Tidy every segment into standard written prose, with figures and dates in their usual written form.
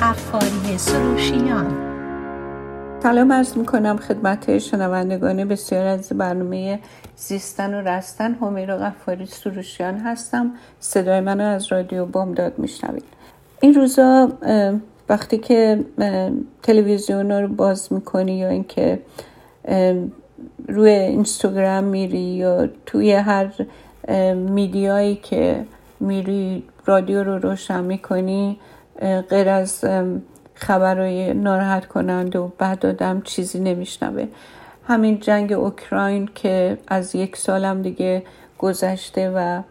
غفاری سروشیان. سلام عرض میکنم خدمت شنوندگان بسیار از برنامه زیستن و رستن. همیرا غفاری سروشیان هستم. صدای منو از رادیو بامداد میشنوید. این روزا وقتی که تلویزیون رو باز میکنی یا اینکه روی اینستاگرام میری یا توی هر میدیایی که میری رادیو رو روشن میکنی، غیر از خبرهای ناراحت کننده و بد آدم چیزی نمیشنوه. همین جنگ اوکراین که از 1 سالم دیگه گذشته و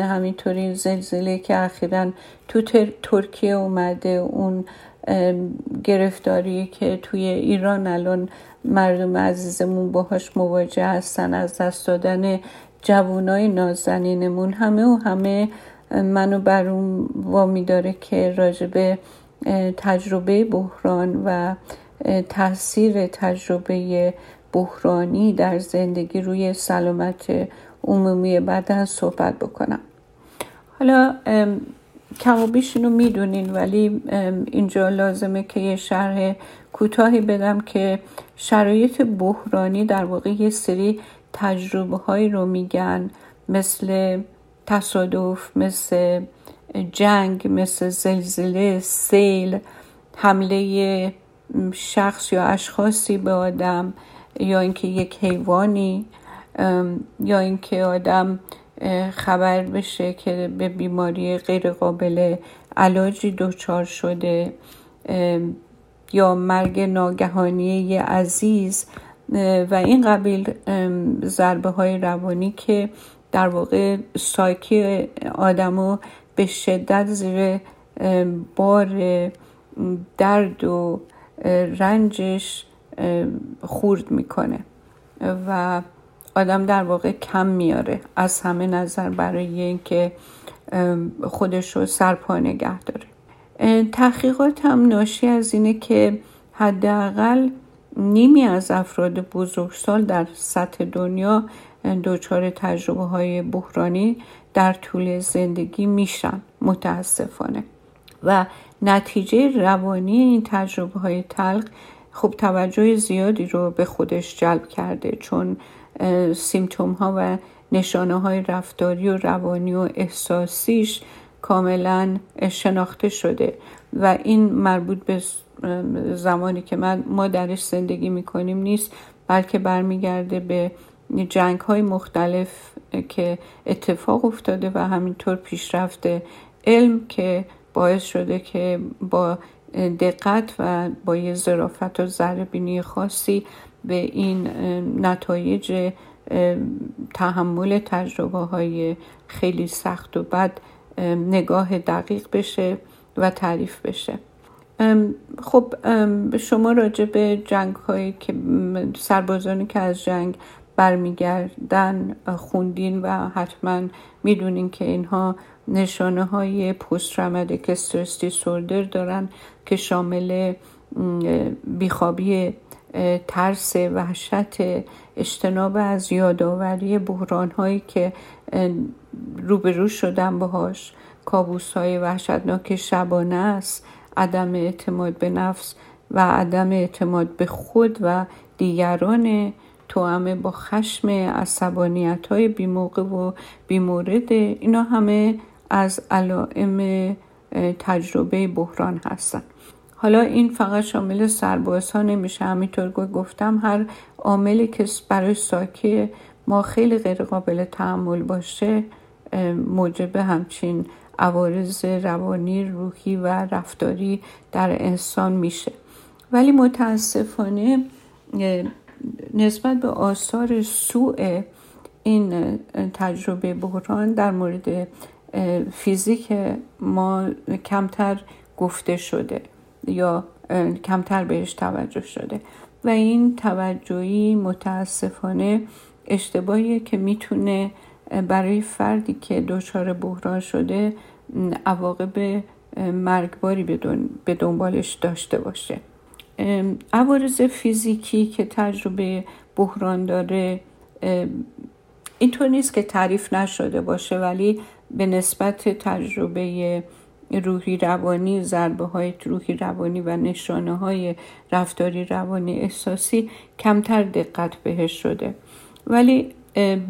همینطوری زلزله که اخیراً تو ترکیه اومده، اون گرفتاری که توی ایران الان مردم عزیزمون باهاش مواجه هستن، از دست دادن جوانای نازنینمون، همه منو بر اون وامی داره که راجبه تجربه بحران و تاثیر تجربه بحرانی در زندگی روی سلامت عمومی بعداً صحبت بکنم. حالا کم و بیش اینو میدونین، ولی اینجا لازمه که یه شرح کوتاهی بدم که شرایط بحرانی در واقع یه سری تجربه هایی رو میگن، مثل تصادف، مثل جنگ، مثل زلزله، سیل، حمله شخص یا اشخاصی به آدم، یا اینکه یک حیوانی، یا اینکه آدم خبر بشه که به بیماری غیر قابل علاجی دچار شده، یا مرگ ناگهانی یه عزیز و این قبیل ضربه های روانی که در واقع سایکی آدمو به شدت زیر بار درد و رنجش خورد میکنه و آدم در واقع کم میاره از همه نظر برای اینکه خودش رو سرپا نگه داره. تحقیقات هم ناشی از اینه که حداقل نیمی از افراد بزرگسال در سطح دنیا دچار تجربه های بحرانی در طول زندگی میشن، متاسفانه، و نتیجه روانی این تجربه های تلخ خب توجه زیادی رو به خودش جلب کرده، چون سیمتوم ها و نشانه های رفتاری و روانی و احساسیش کاملا شناخته شده و این مربوط به زمانی که ما درش زندگی میکنیم نیست، بلکه برمیگرده به جنگ های مختلف که اتفاق افتاده و همینطور پیشرفت علم که باعث شده که با دقت و با یه ظرافت و ذره‌بینی خاصی به این نتایج تحمل تجربه های خیلی سخت و بد نگاه دقیق بشه و تعریف بشه. خب شما راجع به جنگ هایی که سربازانی که از جنگ برمیگردن خوندین و حتما میدونین که اینها نشانه های پست تروماتیک استرس دیسوردر دارن که شامل بیخوابی، ترس، وحشت، اجتناب از یادآوری بحران هایی که روبرو شدن باهاش، کابوس های وحشتناک شبانه است، عدم اعتماد به نفس و عدم اعتماد به خود و دیگران، توأم با خشم، عصبانیت‌های بی‌موقع و بی‌مورد، اینا همه از علائم تجربه بحران هستن. حالا این فقط شامل سربازها نمیشه، همینطور که گفتم هر عاملی که برای ساکی ما خیلی غیر قابل تحمل باشه موجب همچین عوارض روانی، روحی و رفتاری در انسان میشه. ولی متاسفانه نسبت به آثار سوء این تجربه بحران در مورد فیزیک ما کمتر گفته شده یا کمتر بهش توجه شده و این توجهی متاسفانه اشتباهیه که میتونه برای فردی که دچار بحران شده عواقب مرگباری به دنبالش داشته باشه. عوارض فیزیکی که تجربه بحران داره اینطور نیست که تعریف نشده باشه، ولی به نسبت تجربه روحی روانی، ضربه های روحی روانی و نشانه های رفتاری روانی احساسی کمتر دقت بهش شده. ولی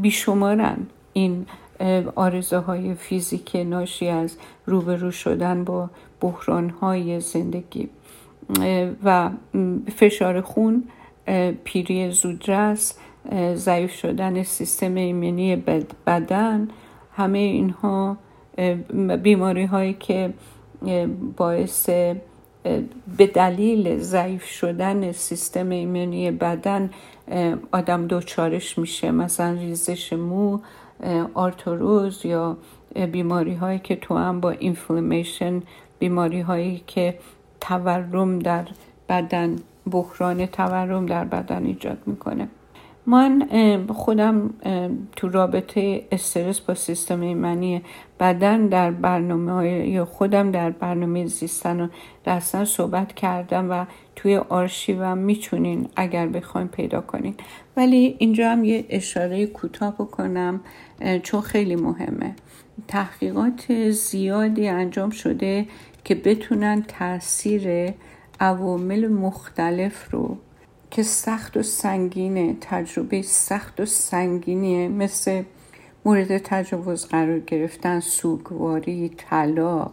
بیشمارن این آرزوهای فیزیک ناشی از روبرو شدن با بحران‌های زندگی و فشار خون، پیری زودرس، ضعیف شدن سیستم ایمنی بدن، همه اینها بیماری‌هایی که باعث به دلیل ضعیف شدن سیستم ایمنی بدن آدم دوچارش میشه، مثلا ریزش مو، آرتروز یا بیماری‌هایی که توأم با اینفلامیشن، بیماری‌هایی که تورم در بدن، بحران تورم در بدن ایجاد میکنه. من خودم تو رابطه استرس با سیستم ایمنی بدن در برنامه‌های خودم در برنامه زیستن و رستن صحبت کردم و توی آرشیوم میتونین اگر بخواین پیدا کنین. ولی اینجا هم یه اشاره کوتاه بکنم چون خیلی مهمه. تحقیقات زیادی انجام شده که بتونن تاثیر عوامل مختلف رو که سخت و سنگینه، تجربه سخت و سنگینه، مثل مورد تجاوز قرار گرفتن، سوگواری، طلاق،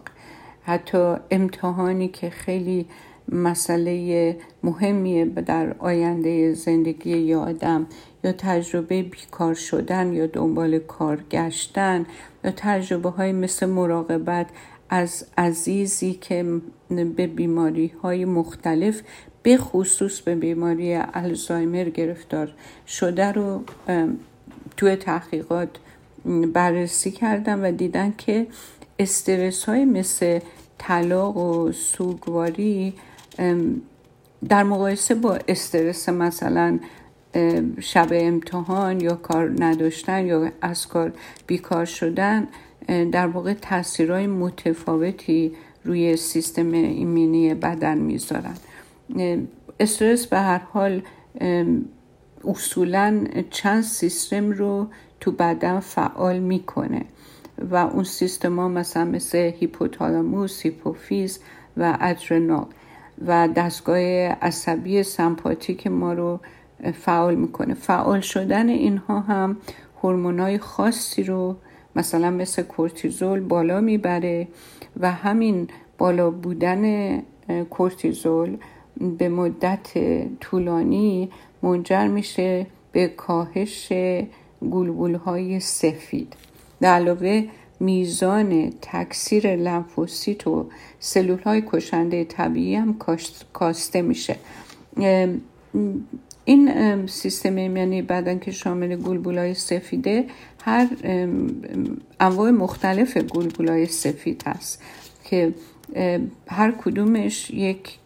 حتی امتحانی که خیلی مسئله مهمیه در آینده زندگی یا آدم، یا تجربه بیکار شدن یا دنبال کار گشتن، یا تجربه های مثل مراقبت از عزیزی که به بیماری های مختلف به خصوص به بیماری آلزایمر گرفتار شده رو توی تحقیقات بررسی کردن و دیدن که استرس های مثل طلاق و سوگواری در مقایسه با استرس مثلا شب امتحان یا کار نداشتن یا از کار بیکار شدن در واقع تاثیرهای متفاوتی روی سیستم ایمنی بدن میذارن. استرس به هر حال اصولاً چند سیستم رو تو بدن فعال میکنه و اون سیستم ها مثلا مثل هیپوتالاموس، هیپوفیز و آدرنال و دستگاه عصبی سمپاتیک ما رو فعال میکنه. فعال شدن اینها هم هورمونای خاصی رو مثلا مثل کورتیزول بالا میبره و همین بالا بودن کورتیزول به مدت طولانی منجر میشه به کاهش گلبولهای سفید. به علاوه میزان تکثیر لنفوسیت و سلولهای کشنده طبیعی هم کاسته میشه. این سیستم ایمنی بدن که شامل گلبولهای سفیده، هر انواع مختلف گلبولهای سفید هست که هر کدومش یک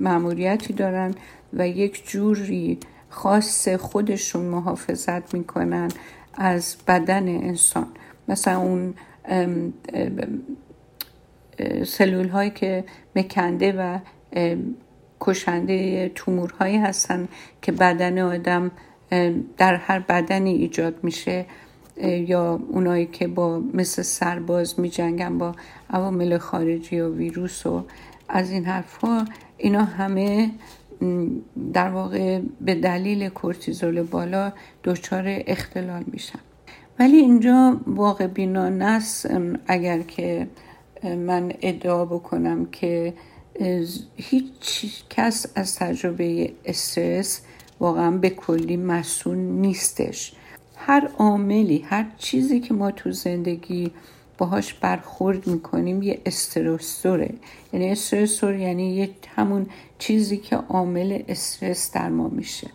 مأموریتی دارن و یک جوری خاص خودشون محافظت میکنن از بدن انسان. مثلا اون سلول هایی که مکنده و کشنده تومور هایی هستن که بدن آدم در هر بدنی ایجاد میشه، یا اونایی که با مثل سرباز میجنگن با عوامل خارجی و ویروس و از این حرفا، اینا همه در واقع به دلیل کورتیزول بالا دچار اختلال میشن. ولی اینجا واقع بینانه است اگر که من ادعا بکنم که هیچ کس از تجربه استرس واقعا به کلی مسئول نیستش. هر عاملی، هر چیزی که ما تو زندگی باهاش برخورد میکنیم یه استرسوره. یعنی استرسور یعنی همون چیزی که عامل استرس در ما میشه.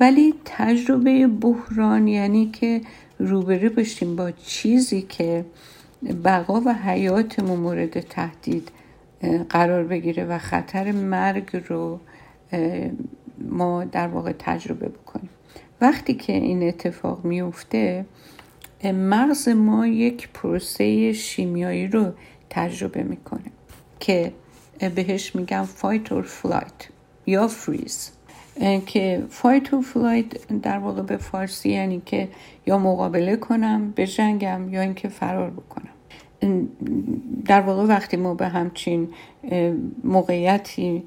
ولی تجربه بحران یعنی که روبرو بشیم با چیزی که بقا و حیاتمون مورد تهدید قرار بگیره و خطر مرگ رو ما در واقع تجربه بکنیم. وقتی که این اتفاق میفته، مغز ما یک پروسه شیمیایی رو تجربه میکنه که بهش میگن فایت و فلایت یا فریز، که فایت و فلایت در واقع به فارسی یعنی که یا مقابله کنم، بجنگم، یا اینکه فرار بکنم. در واقع وقتی ما به همچین موقعیتی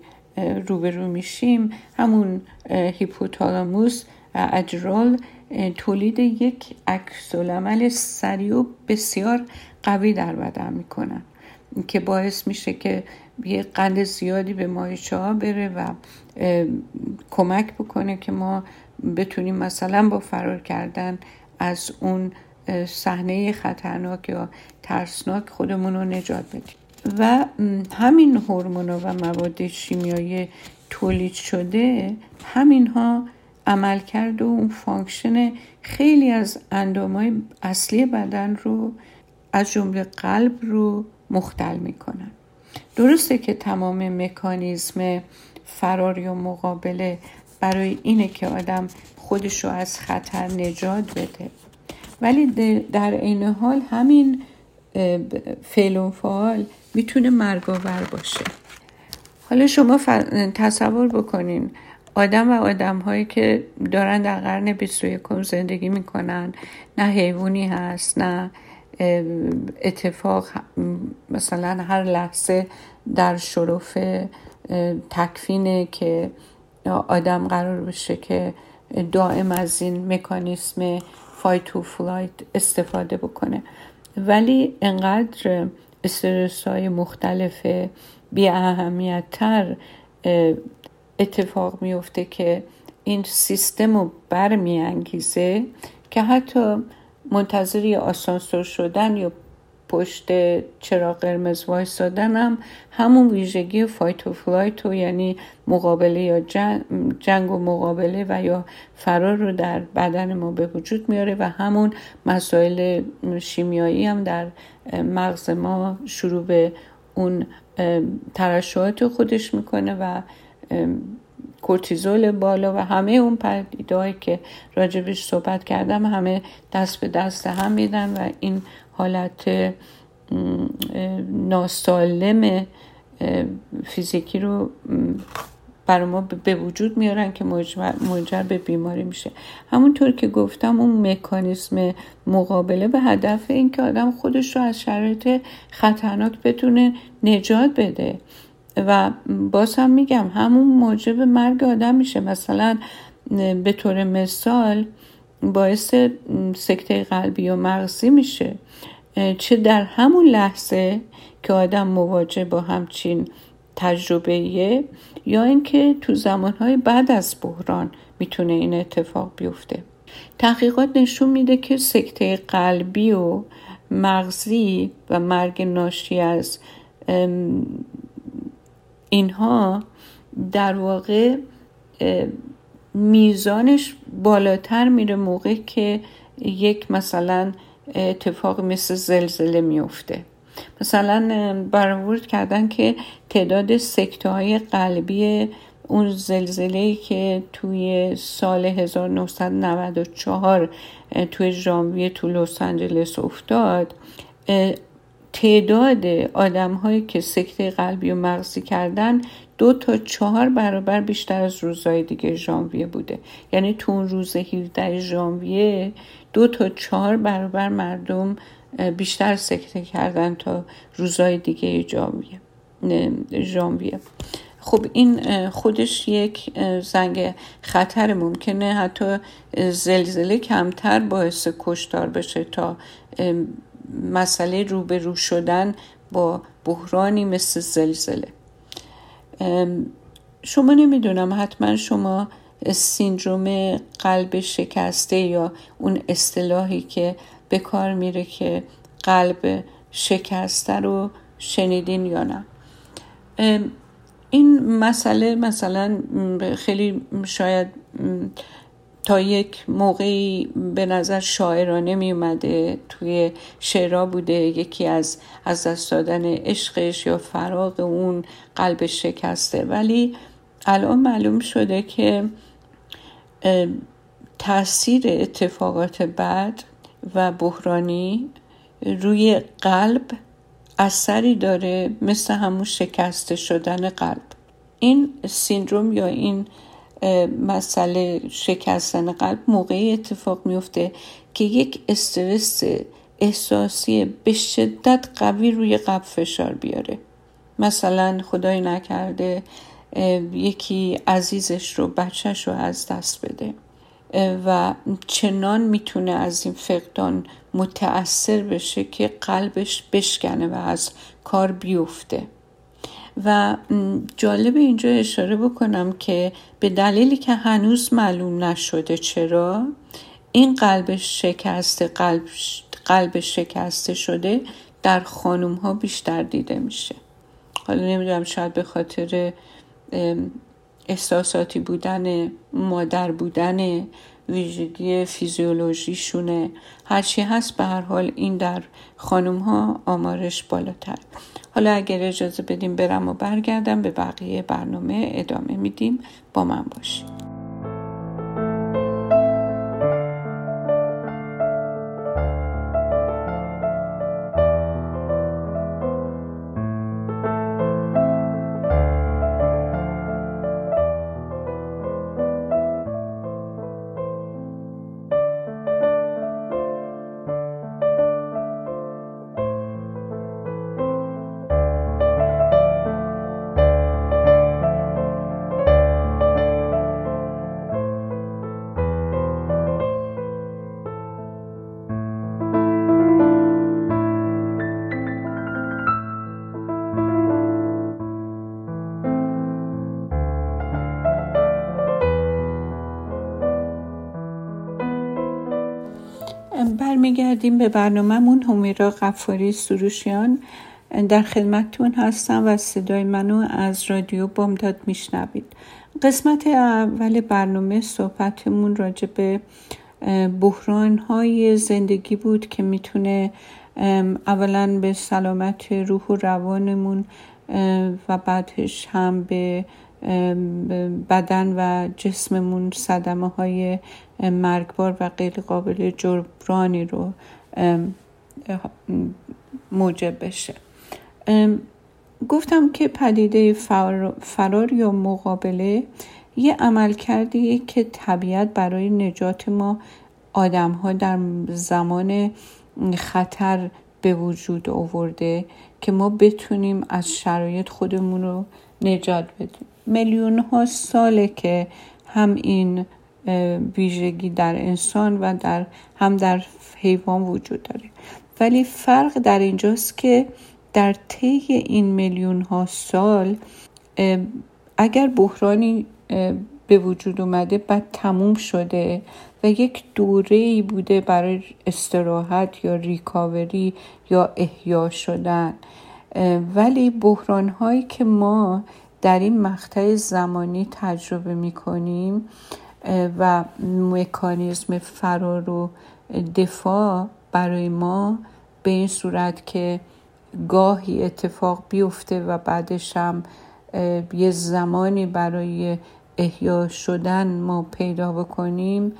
روبرو میشیم، همون هیپوتالاموس و اجرال تولید یک عکس‌العمل سریع و بسیار قوی در بدن میکنن که باعث میشه که یه قند زیادی به ماهیچه ها بره و کمک بکنه که ما بتونیم مثلا با فرار کردن از اون صحنه خطرناک یا ترسناک خودمون رو نجات بدیم. و همین هورمون‌ها و مواد شیمیایی تولید شده، همینها عمل کرد و اون فانکشن خیلی از اندام‌های اصلی بدن رو از جمله قلب رو مختل میکنن. درسته که تمام مکانیزم فرار یا مقابله برای اینه که آدم خودش رو از خطر نجات بده، ولی در این حال همین فعل و فعال میتونه مرگ‌آور باشه. حالا شما تصور بکنین آدم و آدم هایی که دارن در قرن 21 زندگی میکنن، نه حیوانی هست نه اتفاق مثلا هر لحظه در شرف تکفینه که آدم قرار بشه که دائم از این مکانیسم فایت و فلایت استفاده بکنه، ولی انقدر استرس های مختلف بی اهمیت تر اتفاق میفته که این سیستم رو برمیانگیزه که حتی منتظری آسانسور شدن یا پشت چراغ قرمز وایسادن هم همون ویژگی فایت و فلایت و یعنی مقابله یا جنگ و مقابله و یا فرار رو در بدن ما به وجود میاره و همون مسائل شیمیایی هم در مغز ما شروع به اون ترشحات خودش میکنه و کورتیزول بالا و همه اون پدیده‌هایی که راجبش صحبت کردم همه دست به دست هم میدن و این حالت ناسالم فیزیکی رو برای ما به وجود میارن که منجر به بیماری میشه. همونطور که گفتم اون مکانیسم مقابله به هدف این که آدم خودش رو از شرایط خطرناک بتونه نجات بده و باز هم میگم همون موجب مرگ آدم میشه. مثلا به طور مثال باعث سکته قلبی و مغزی میشه، چه در همون لحظه که آدم مواجه با همچین تجربه‌ایه یا اینکه تو زمانهای بعد از بحران میتونه این اتفاق بیفته. تحقیقات نشون میده که سکته قلبی و مغزی و مرگ ناشی از اینها در واقع میزانش بالاتر میره موقعی که یک مثلا اتفاق مثل زلزله میفته. مثلا برآورد کردن که تعداد سکته های قلبی اون زلزله‌ای که توی سال 1994 توی جامویه تو لس آنجلس افتاد، تعداد آدم هایی که سکته قلبی و مغزی کردن 2 تا 4 برابر بیشتر از روزهای دیگه ژانویه بوده. یعنی تو اون روز 17 ژانویه 2 تا 4 برابر مردم بیشتر سکته کردن تا روزهای دیگه ژانویه. خب این خودش یک زنگ خطر، ممکنه حتی زلزله کمتر باعث کشتار بشه تا مسئله روبرو شدن با بحرانی مثل زلزله. شما نمیدونم حتما شما سندرم قلب شکسته یا اون اصطلاحی که به کار میره که قلب شکسته رو شنیدین یا نه. این مسئله مثلا خیلی شاید تا یک موقعی به نظر شاعرانه می اومده، توی شعرها بوده، یکی از دست دادن عشقش یا فراق اون قلب شکسته، ولی الان معلوم شده که تاثیر اتفاقات بعد و بحرانی روی قلب اثری داره مثل همون شکسته شدن قلب. این سندرم یا این مسئله شکستن قلب موقعی اتفاق میفته که یک استرس احساسی به شدت قوی روی قلب فشار بیاره. مثلا خدای نکرده یکی عزیزش رو، بچهش رو از دست بده و چنان میتونه از این فقدان متأثر بشه که قلبش بشکنه و از کار بیفته. و جالب اینجا اشاره بکنم که به دلیلی که هنوز معلوم نشده چرا این قلب شکسته شده در خانوم ها بیشتر دیده میشه. حالا نمیدونم شاید به خاطر احساساتی بودن، مادر بودن، ویژگی فیزیولوژیشونه، هرچی هست به هر حال این در خانوم ها آمارش بالاتر. حالا اگر اجازه بدیم برم و برگردم به بقیه برنامه ادامه میدیم، با من باشید. برمیگردیم به برنامه‌مون. همیرا غفاری سروشیان در خدمتتون هستم و صدای منو از رادیو بامداد میشنوید. قسمت اول برنامه صحبتمون راجع به بحران‌های زندگی بود که میتونه اولا به سلامت روح و روانمون و بعدش هم به بدن و جسممون صدمه‌های مرگبار و غیر قابل جبرانی رو موجب بشه. گفتم که پدیده فرار یا مقابله یه عمل کردیه که طبیعت برای نجات ما آدم‌ها در زمان خطر به وجود آورده که ما بتونیم از شرایط خودمون رو نجات بدیم. میلیون‌ها ساله که هم این ویژگی در انسان و هم در حیوان وجود داره، ولی فرق در اینجاست که در طی این میلیون‌ها سال اگر بحرانی به وجود اومده بعد تموم شده و یک دوره‌ای بوده برای استراحت یا ریکاوری یا احیا شدن، ولی بحران‌هایی که ما در این مقطع زمانی تجربه می‌کنیم و مکانیزم فرار و دفاع برای ما به این صورت که گاهی اتفاق بیفته و بعدش هم یه زمانی برای احیا شدن ما پیدا بکنیم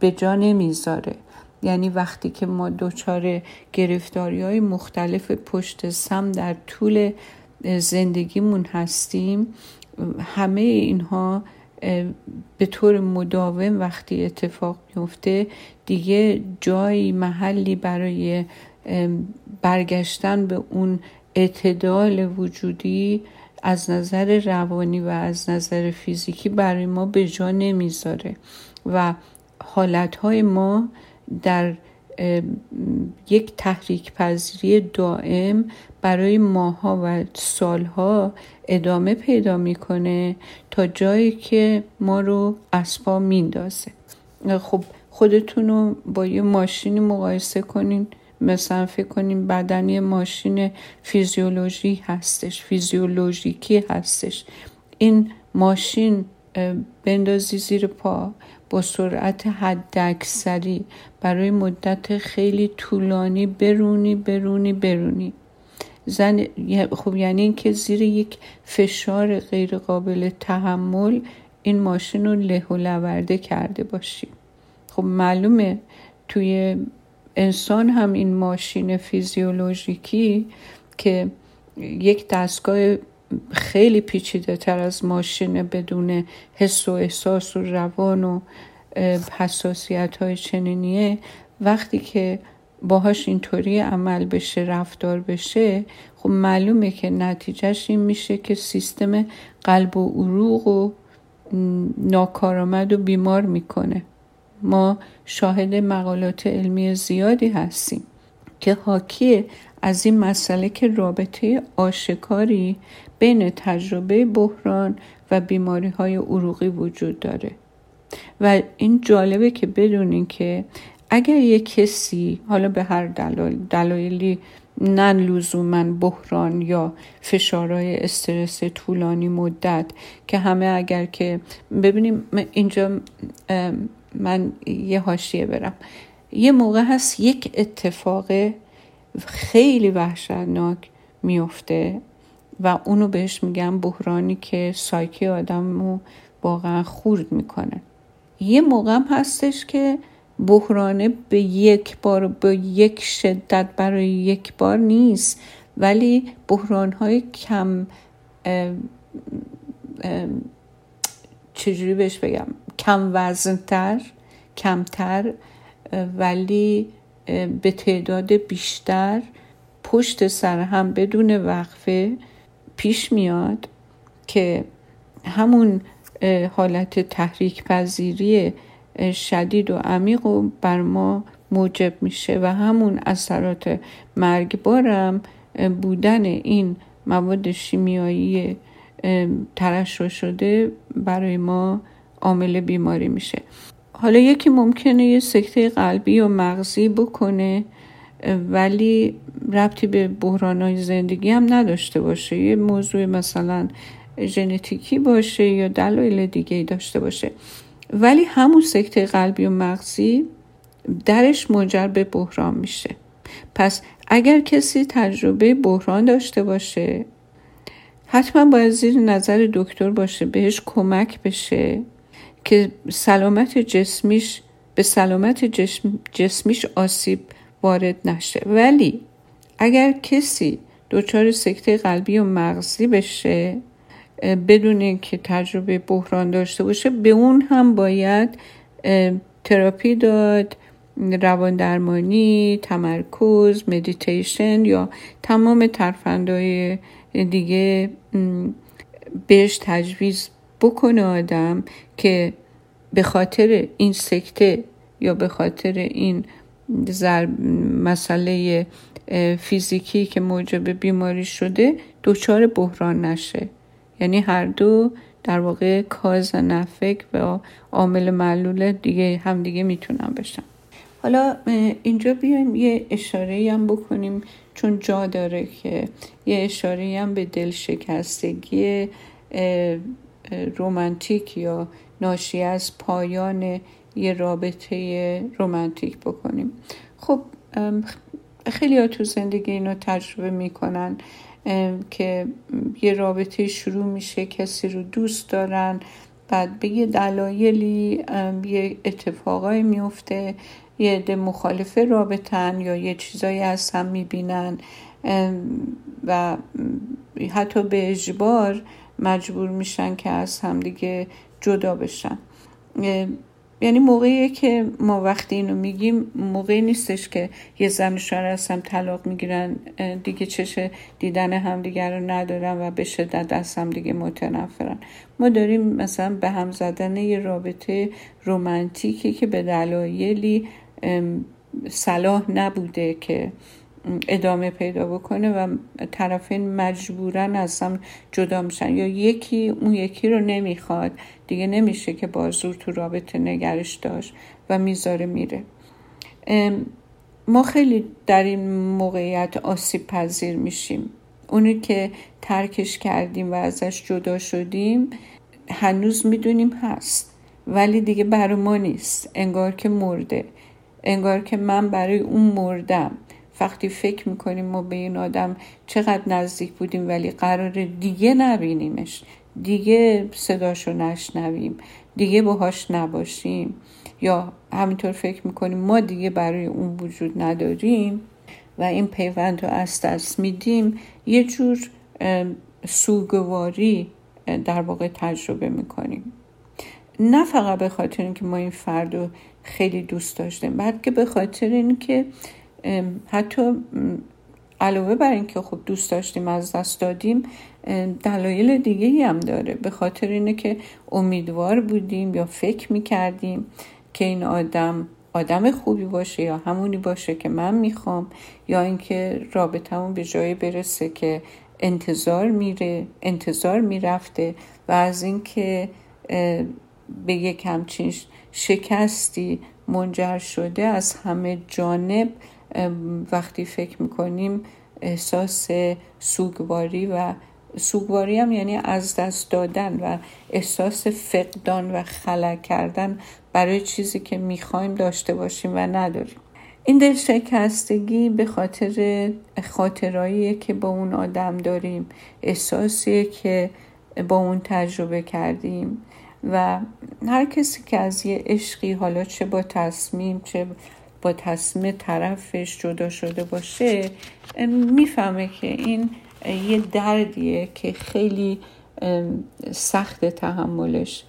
به جا نمیذاره. یعنی وقتی که ما دچار گرفتاری‌های مختلف پشت سم در طول زندگیمون هستیم، همه اینها به طور مداوم وقتی اتفاق میفته دیگه جایی، محلی برای برگشتن به اون اعتدال وجودی از نظر روانی و از نظر فیزیکی برای ما به جا نمیذاره و حالتهای ما در یک تحریک پذیری دائم برای ماها و سالها ادامه پیدا میکنه تا جایی که ما رو از پا میندازه. خب خودتون رو با یه ماشین مقایسه کنین، مثلا فکر کنین بدن یه ماشین فیزیولوژیکی هستش، این ماشین بندازی زیر پا با سرعت حداکثری برای مدت خیلی طولانی برونی، خب یعنی این که زیر یک فشار غیر قابل تحمل این ماشین رو له و لورده کرده باشی. خب معلومه توی انسان هم این ماشین فیزیولوژیکی که یک دستگاه خیلی پیچیده تر از ماشین بدون حس و احساس و روان و حساسیت های چنینیه، وقتی که باهاش اینطوری عمل بشه، رفتار بشه، خب معلومه که نتیجهش این میشه که سیستم قلب و عروق و ناکارآمد و بیمار میکنه. ما شاهد مقالات علمی زیادی هستیم که حاکی از این مسئله که رابطه آشکاری بین تجربه بحران و بیماری‌های عروقی وجود داره. و این جالبه که بدونین که اگر یک کسی حالا به هر دلایلی نه لزوماً بحران یا فشارهای استرس طولانی مدت که همه، اگر که ببینیم اینجا من یه حاشیه برم، یه موقع هست یک اتفاق خیلی وحشتناک میفته و اونو بهش میگن بحرانی که سایکی آدمو واقعا خورد میکنه. یه موقع هم هستش که بحرانه به یک بار، به یک شدت، برای یک بار نیست، ولی بحران‌های کم، چجوری بهش بگم، کم وزنتر، کمتر، ولی به تعداد بیشتر پشت سر هم بدون وقفه پیش میاد که همون حالت تحریک پذیری شدید و عمیق و بر ما موجب میشه و همون اثرات مرگبارم بودن این مواد شیمیایی ترشح شده برای ما عامل بیماری میشه. حالا یکی ممکنه یه سکته قلبی و مغزی بکنه ولی ربطی به بحران‌های زندگی هم نداشته باشه، یه موضوع مثلا ژنتیکی باشه یا دلایل دیگه‌ای داشته باشه، ولی همون سکته قلبی و مغزی درش منجر به بحران میشه. پس اگر کسی تجربه بحران داشته باشه حتما باید زیر نظر دکتر باشه، بهش کمک بشه که سلامت جسمیش، به سلامت جسمیش آسیب وارد نشه. ولی اگر کسی دچار سکته قلبی و مغزی بشه بدون اینکه تجربه بحران داشته باشه، به اون هم باید تراپی داد، رواندرمانی، تمرکز، مدیتیشن یا تمام ترفندهای دیگه بهش تجویز بکنه آدم که به خاطر این سکته یا به خاطر این مسئله فیزیکی که موجب بیماری شده دچار بحران نشه. یعنی هر دو در واقع کاز و نفع و عامل معلول دیگه هم دیگه میتونن بشن. حالا اینجا بیایم یه اشاره‌ای هم بکنیم، چون جا داره که یه اشاره‌ای هم به دلشکستگی رومانتیک یا ناشی از پایان یه رابطه رومانتیک بکنیم. خب خیلی ها تو زندگی اینو تجربه میکنن که یه رابطه شروع میشه، کسی رو دوست دارن، بعد به یه دلایلی یه اتفاقایی میفته، یه عده مخالف رابطن یا یه چیزایی از هم میبینن و حتی به اجبار مجبور میشن که از هم دیگه جدا بشن. یعنی موقعی که ما وقتی اینو میگیم موقعی نیستش که یه زن و شوهر از هم طلاق میگیرن، دیگه چشم دیدن همدیگر رو ندارن و به شدت از هم دیگه متنفرن. ما داریم مثلا به هم زدن یه رابطه رومانتیکی که به دلایلی صلاح نبوده که ادامه پیدا بکنه و طرفین مجبورن از هم جدا میشن یا یکی اون یکی رو نمیخواد، دیگه نمیشه که با زور تو رابطه نگرش داشت و میذاره میره. ما خیلی در این موقعیت آسیب پذیر میشیم. اونی که ترکش کردیم و ازش جدا شدیم هنوز میدونیم هست ولی دیگه برای ما نیست، انگار که مرده، انگار که من برای اون مردم. وقتی فکر میکنیم ما به این آدم چقدر نزدیک بودیم ولی قراره دیگه نبینیمش، دیگه صداشو نشنویم، دیگه باهاش نباشیم، یا همینطور فکر میکنیم ما دیگه برای اون وجود نداریم و این پیوند رو از دست میدیم، یه جور سوگواری در واقع تجربه میکنیم. نه فقط به خاطر اینکه ما این فرد رو خیلی دوست داشتیم. بعد که به خاطر اینکه حتی علاوه بر اینکه خب دوست داشتیم از دست دادیم، دلایل دیگه‌ای هم داره. به خاطر اینه که امیدوار بودیم یا فکر می‌کردیم که این آدم خوبی باشه یا همونی باشه که من میخوام، یا اینکه رابطه‌مون به جایی برسه که انتظار میرفته و از اینکه به یک همچین شکستی منجر شده از همه جانب وقتی فکر میکنیم احساس سوگواری هم یعنی از دست دادن و احساس فقدان و خلأ کردن برای چیزی که میخوایم داشته باشیم و نداریم. این دلشکستگی به خاطر خاطرهاییه که با اون آدم داریم، احساسیه که با اون تجربه کردیم و هر کسی که از یه عشقی، حالا چه با تصمیم طرفش جدا شده باشه، میفهمه که این یه دردیه که خیلی سخت تحملش،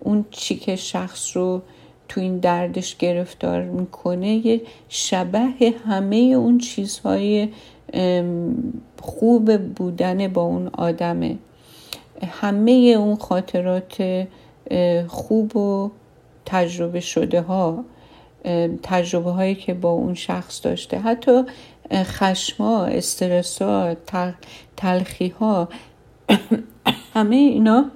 اون چی که شخص رو تو این دردش گرفتار میکنه یه شبه همه اون چیزهای خوب بودن با اون آدمه. همه اون خاطرات خوب و تجربه شده ها، تجربه هایی که با اون شخص داشته، حتی خشما، استرسا، تلخی ها، همه اینا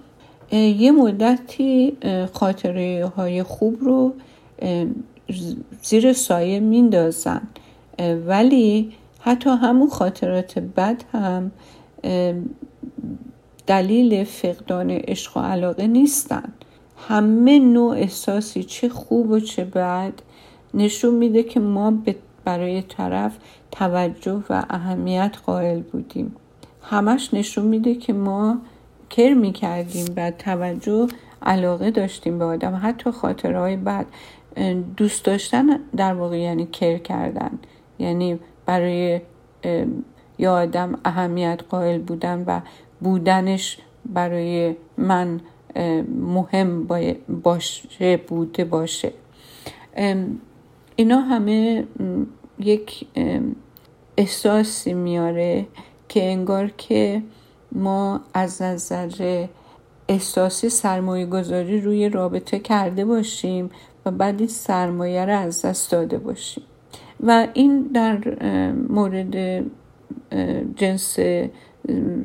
یه مدتی خاطره های خوب رو زیر سایه میندازن، ولی حتی همون خاطرات بد هم دلیل فقدان عشق و علاقه نیستن. همه نوع احساسی، چه خوب و چه بد، نشون میده که ما برای طرف توجه و اهمیت قائل بودیم. همش نشون میده که ما کر میکردیم و توجه، علاقه داشتیم به آدم. حتی خاطرهای بد، دوست داشتن در واقع یعنی کر کردن، یعنی برای یه آدم اهمیت قائل بودن و بودنش برای من مهم بوده باشه. اینا همه یک احساسی میاره که انگار که ما از نظر احساسی سرمایه گذاری روی رابطه کرده باشیم و بعد این سرمایه رو از دست داده باشیم. و این در مورد جنس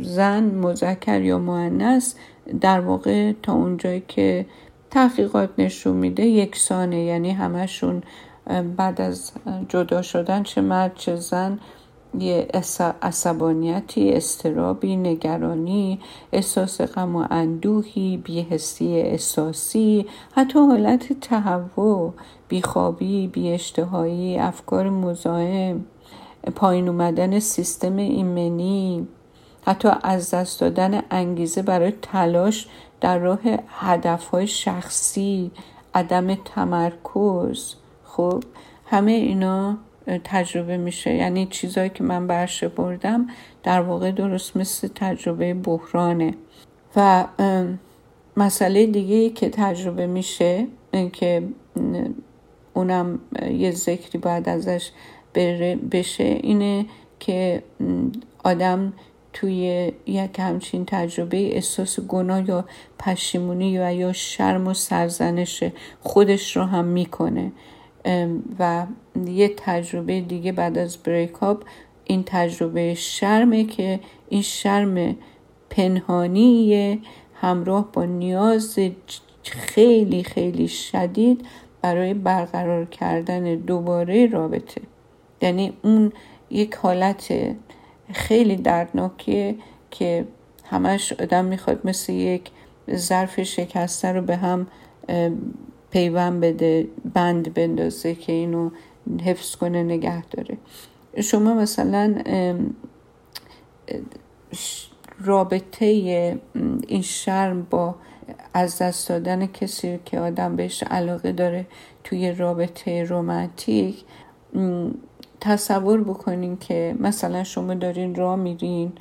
زن، مذکر یا مؤنث، در واقع تا اونجایی که تحقیقات نشون میده یکسانه، یعنی همشون بعد از جدا شدن چه مرد چه زن یه عصبانیتی، اضطرابی، نگرانی، احساس غم و اندوهی، بی‌حسی احساسی، حتی حالت تهوع، بیخوابی، بی‌اشتهایی، افکار مزاحم، پایین اومدن سیستم ایمنی، حتی از دست دادن انگیزه برای تلاش در راه هدف‌های شخصی، عدم تمرکز. خب همه اینا تجربه میشه، یعنی چیزایی که من برش بردم در واقع درست مثل تجربه بحرانه. و مسئله دیگه‌ای که تجربه میشه که اونم یه ذکری باید ازش بشه اینه که آدم توی یک همچین تجربه احساس گناه یا پشیمونی و یا شرم و سرزنش خودش رو هم میکنه. و یه تجربه دیگه بعد از بریک اپ این تجربه شرمه که این شرم پنهانیه همراه با نیاز خیلی خیلی شدید برای برقرار کردن دوباره رابطه، یعنی اون یک حالت خیلی دردناکیه که همش آدم میخواد مثل یک ظرف شکسته رو به هم پیوند بده، بند بندازه که اینو حفظ کنه، نگه داره. شما مثلا رابطه این شرم با از دست دادن کسی که آدم بهش علاقه داره توی رابطه رمانتیک تصور بکنین که مثلا شما دارین راه میرین،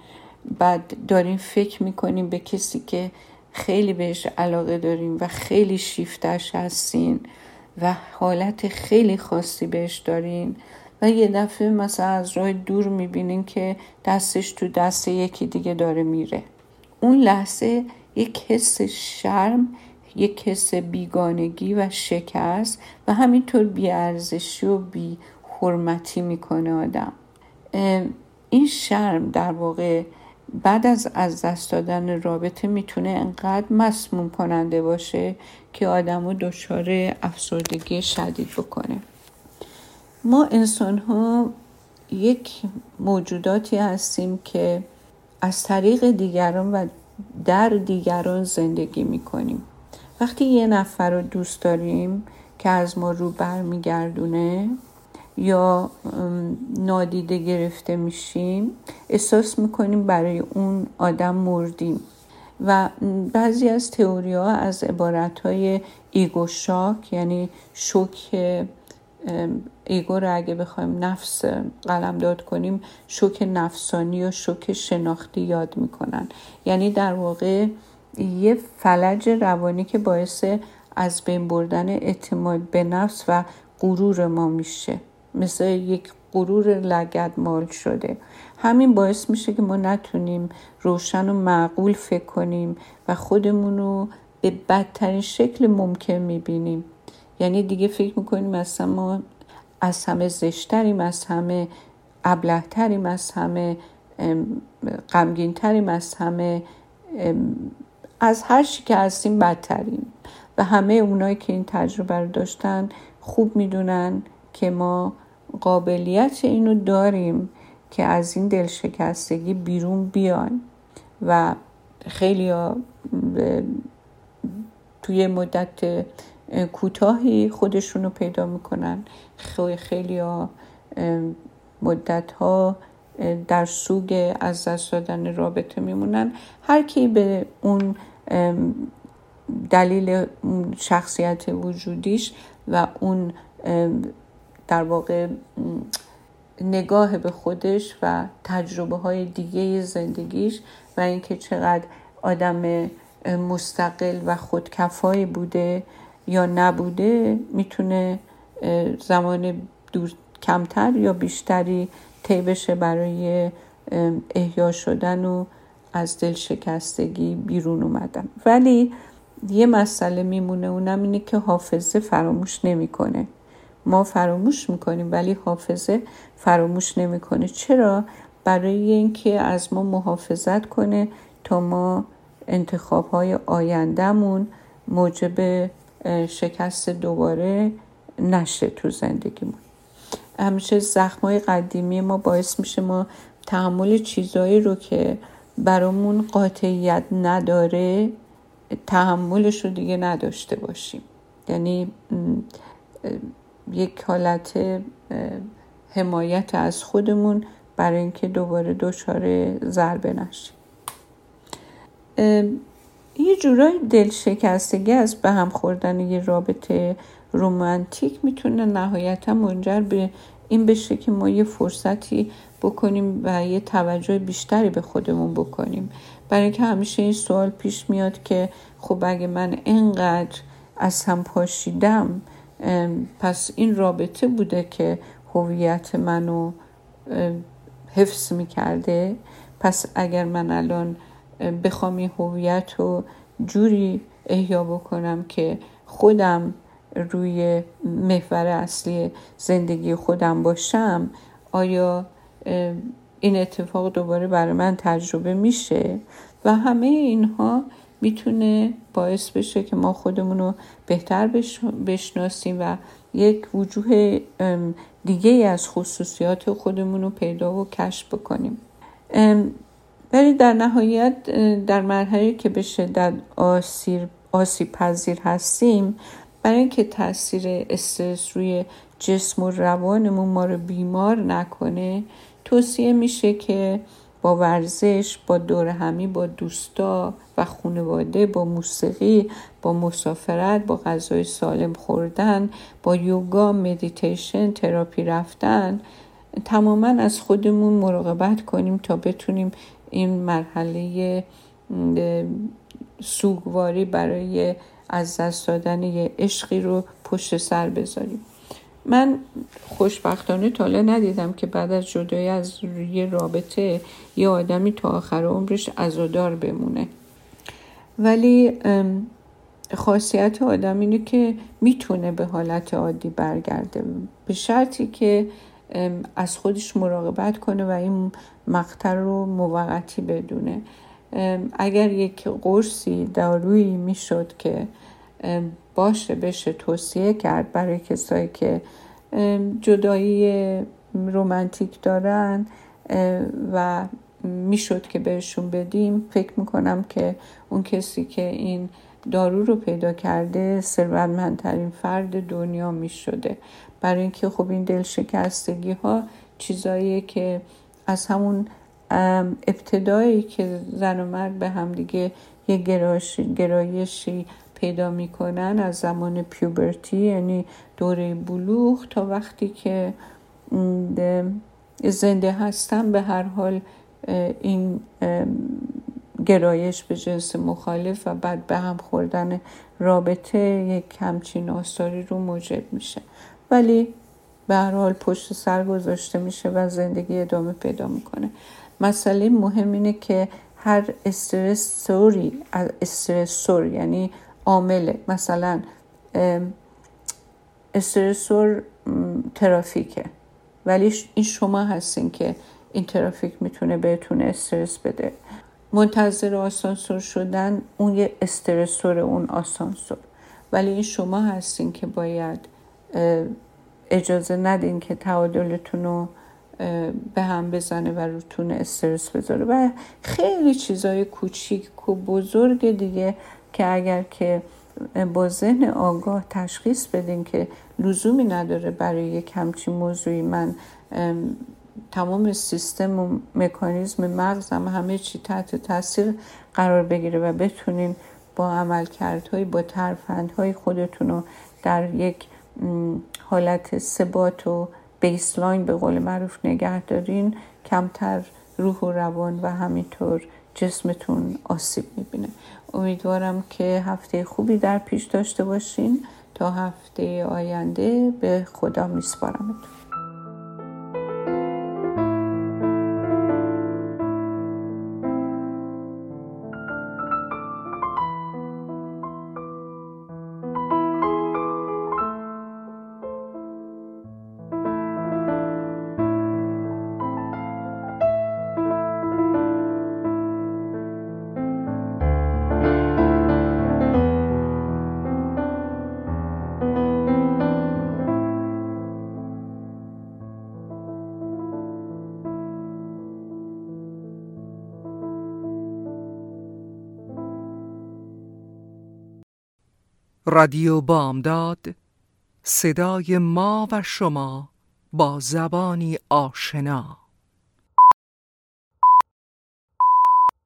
بعد دارین فکر میکنین به کسی که خیلی بهش علاقه داریم و خیلی شیفتش هستین و حالت خیلی خاصی بهش دارین و یه دفعه مثلا از راه دور میبینین که دستش تو دست یکی دیگه داره میره. اون لحظه یک حس شرم، یک حس بیگانگی و شکست و همینطور بی‌ارزشی و بی حرمتی میکنه آدم. این شرم در واقع بعد از دست دادن رابطه میتونه انقدر مسموم کننده باشه که آدمو دچار افسردگی شدید بکنه. ما انسان ها یک موجوداتی هستیم که از طریق دیگران و در دیگران زندگی میکنیم. وقتی یه نفر رو دوست داریم که از ما رو برمیگردونه یا نادیده گرفته میشیم، احساس میکنیم برای اون آدم مردیم و بعضی از تئوری ها از عبارت های ایگو شاک، یعنی شوک ایگو رو اگه بخوایم نفس قلمداد کنیم، شوک نفسانی یا شوک شناختی یاد میکنن. یعنی در واقع یه فلج روانی که باعث از بین بردن اعتماد به نفس و غرور ما میشه، مثل یک غرور لگدمال شده. همین باعث میشه که ما نتونیم روشن و معقول فکر کنیم و خودمون رو به بدترین شکل ممکن میبینیم. یعنی دیگه فکر میکنیم اصلا ما از همه زشتریم، از همه ابلهتریم، از همه غمگینتریم، از همه، از هر چی که هستیم بدتریم. و همه اونایی که این تجربه رو داشتن خوب میدونن که ما قابلیت اینو داریم که از این دلشکستگی بیرون بیان و خیلی‌ها توی مدت کوتاهی خودشونو پیدا میکنن، خیلی‌ها مدت‌ها در سوگ از دست دادن رابطه میمونن. هر کی به اون دلیل شخصیت وجودیش و اون در واقع نگاه به خودش و تجربه های دیگه زندگیش و اینکه چقدر آدم مستقل و خودکفای بوده یا نبوده، میتونه زمان دور کمتر یا بیشتری طی بشه برای احیا شدن و از دل شکستگی بیرون اومدن. ولی یه مسئله میمونه، اونم اینه که حافظه فراموش نمیکنه. ما فراموش میکنیم ولی حافظه فراموش نمیکنه. چرا؟ برای اینکه از ما محافظت کنه تا ما انتخابهای آیندمون موجب شکست دوباره نشه تو زندگیمون. همیشه زخمای قدیمی ما باعث میشه ما تحمل چیزایی رو که برامون قاطعیت نداره تحملش رو دیگه نداشته باشیم. یعنی یک حالت حمایت از خودمون برای اینکه دوباره دچار ضربه نشیم. یه جورای دلشکستگی از به هم خوردن یه رابطه رومانتیک میتونه نهایتا منجر به این بشه که ما یه فرصتی بکنیم و یه توجه بیشتری به خودمون بکنیم. برای اینکه همیشه این سوال پیش میاد که خب اگه من اینقدر از هم پاشیدم پس این رابطه بوده که هویت منو حفظ میکرده، پس اگر من الان بخوام این هویت رو جوری احیا بکنم که خودم روی محور اصلی زندگی خودم باشم، آیا این اتفاق دوباره برای من تجربه میشه؟ و همه اینها میتونه باعث بشه که ما خودمونو بهتر بشناسیم و یک وجوه دیگه از خصوصیات خودمونو پیدا و کشف بکنیم. ولی در نهایت در مرحله که به شدت آسیب پذیر هستیم، برای اینکه تاثیر استرس روی جسم و روانمون ما رو بیمار نکنه، توصیه میشه که با ورزش، با دورهمی، با دوستا و خانواده، با موسیقی، با مسافرت، با غذای سالم خوردن، با یوگا، مدیتیشن، تراپی رفتن، تماما از خودمون مراقبت کنیم تا بتونیم این مرحله سوگواری برای از دست دادن یه عشقی رو پشت سر بذاریم. من خوشبختانه تالا ندیدم که بعد از جدایی از یه رابطه یه آدمی تا آخر عمرش عزادار بمونه، ولی خاصیت آدم اینه که میتونه به حالت عادی برگرده، به شرطی که از خودش مراقبت کنه و این مقطع رو موقتی بدونه. اگر یک قرصی دارویی میشد که بشه توصیه کرد برای کسایی که جدایی رومانتیک دارن و میشد که بهشون بدیم، فکر میکنم که اون کسی که این دارو رو پیدا کرده ثروتمندترین فرد دنیا میشده، برای اینکه خب این دلشکستگی ها چیزاییه که از همون ابتدایی که زن و مرد به همدیگه یه گرایشی پیدا میکنن، از زمان پیوبرتی یعنی دوره بلوغ تا وقتی که زنده هستن، به هر حال این گرایش به جنس مخالف و بعد به هم خوردن رابطه یک همچین آثاری رو موجب میشه، ولی به هر حال پشت سر گذاشته میشه و زندگی ادامه پیدا میکنه. مسئله مهم اینه که هر استرسور یعنی عامله، مثلا استرسور ترافیکه، ولی این شما هستین که این ترافیک میتونه بهتون استرس بده. منتظر آسانسور شدن اون یه استرسور، اون آسانسور، ولی این شما هستین که باید اجازه ندین که تعادلتون رو به هم بزنه و روتون استرس بذاره و خیلی چیزای کوچیک و بزرگ دیگه که اگر که با ذهن آگاه تشخیص بدین که لزومی نداره برای یک همچین موضوعی من تمام سیستم و مکانیزم مغزم همه چی تحت تاثیر قرار بگیره و بتونین با عملکردهای با ترفندهای خودتون رو در یک حالت ثبات و بیسلاین به قول معروف نگه دارین، کمتر روح و روان و همینطور جسمتون آسیب میبینه. امیدوارم که هفته خوبی در پیش داشته باشین. تا هفته آینده به خدا میسپارمتون. رادیو بامداد، صدای ما و شما با زبانی آشنا.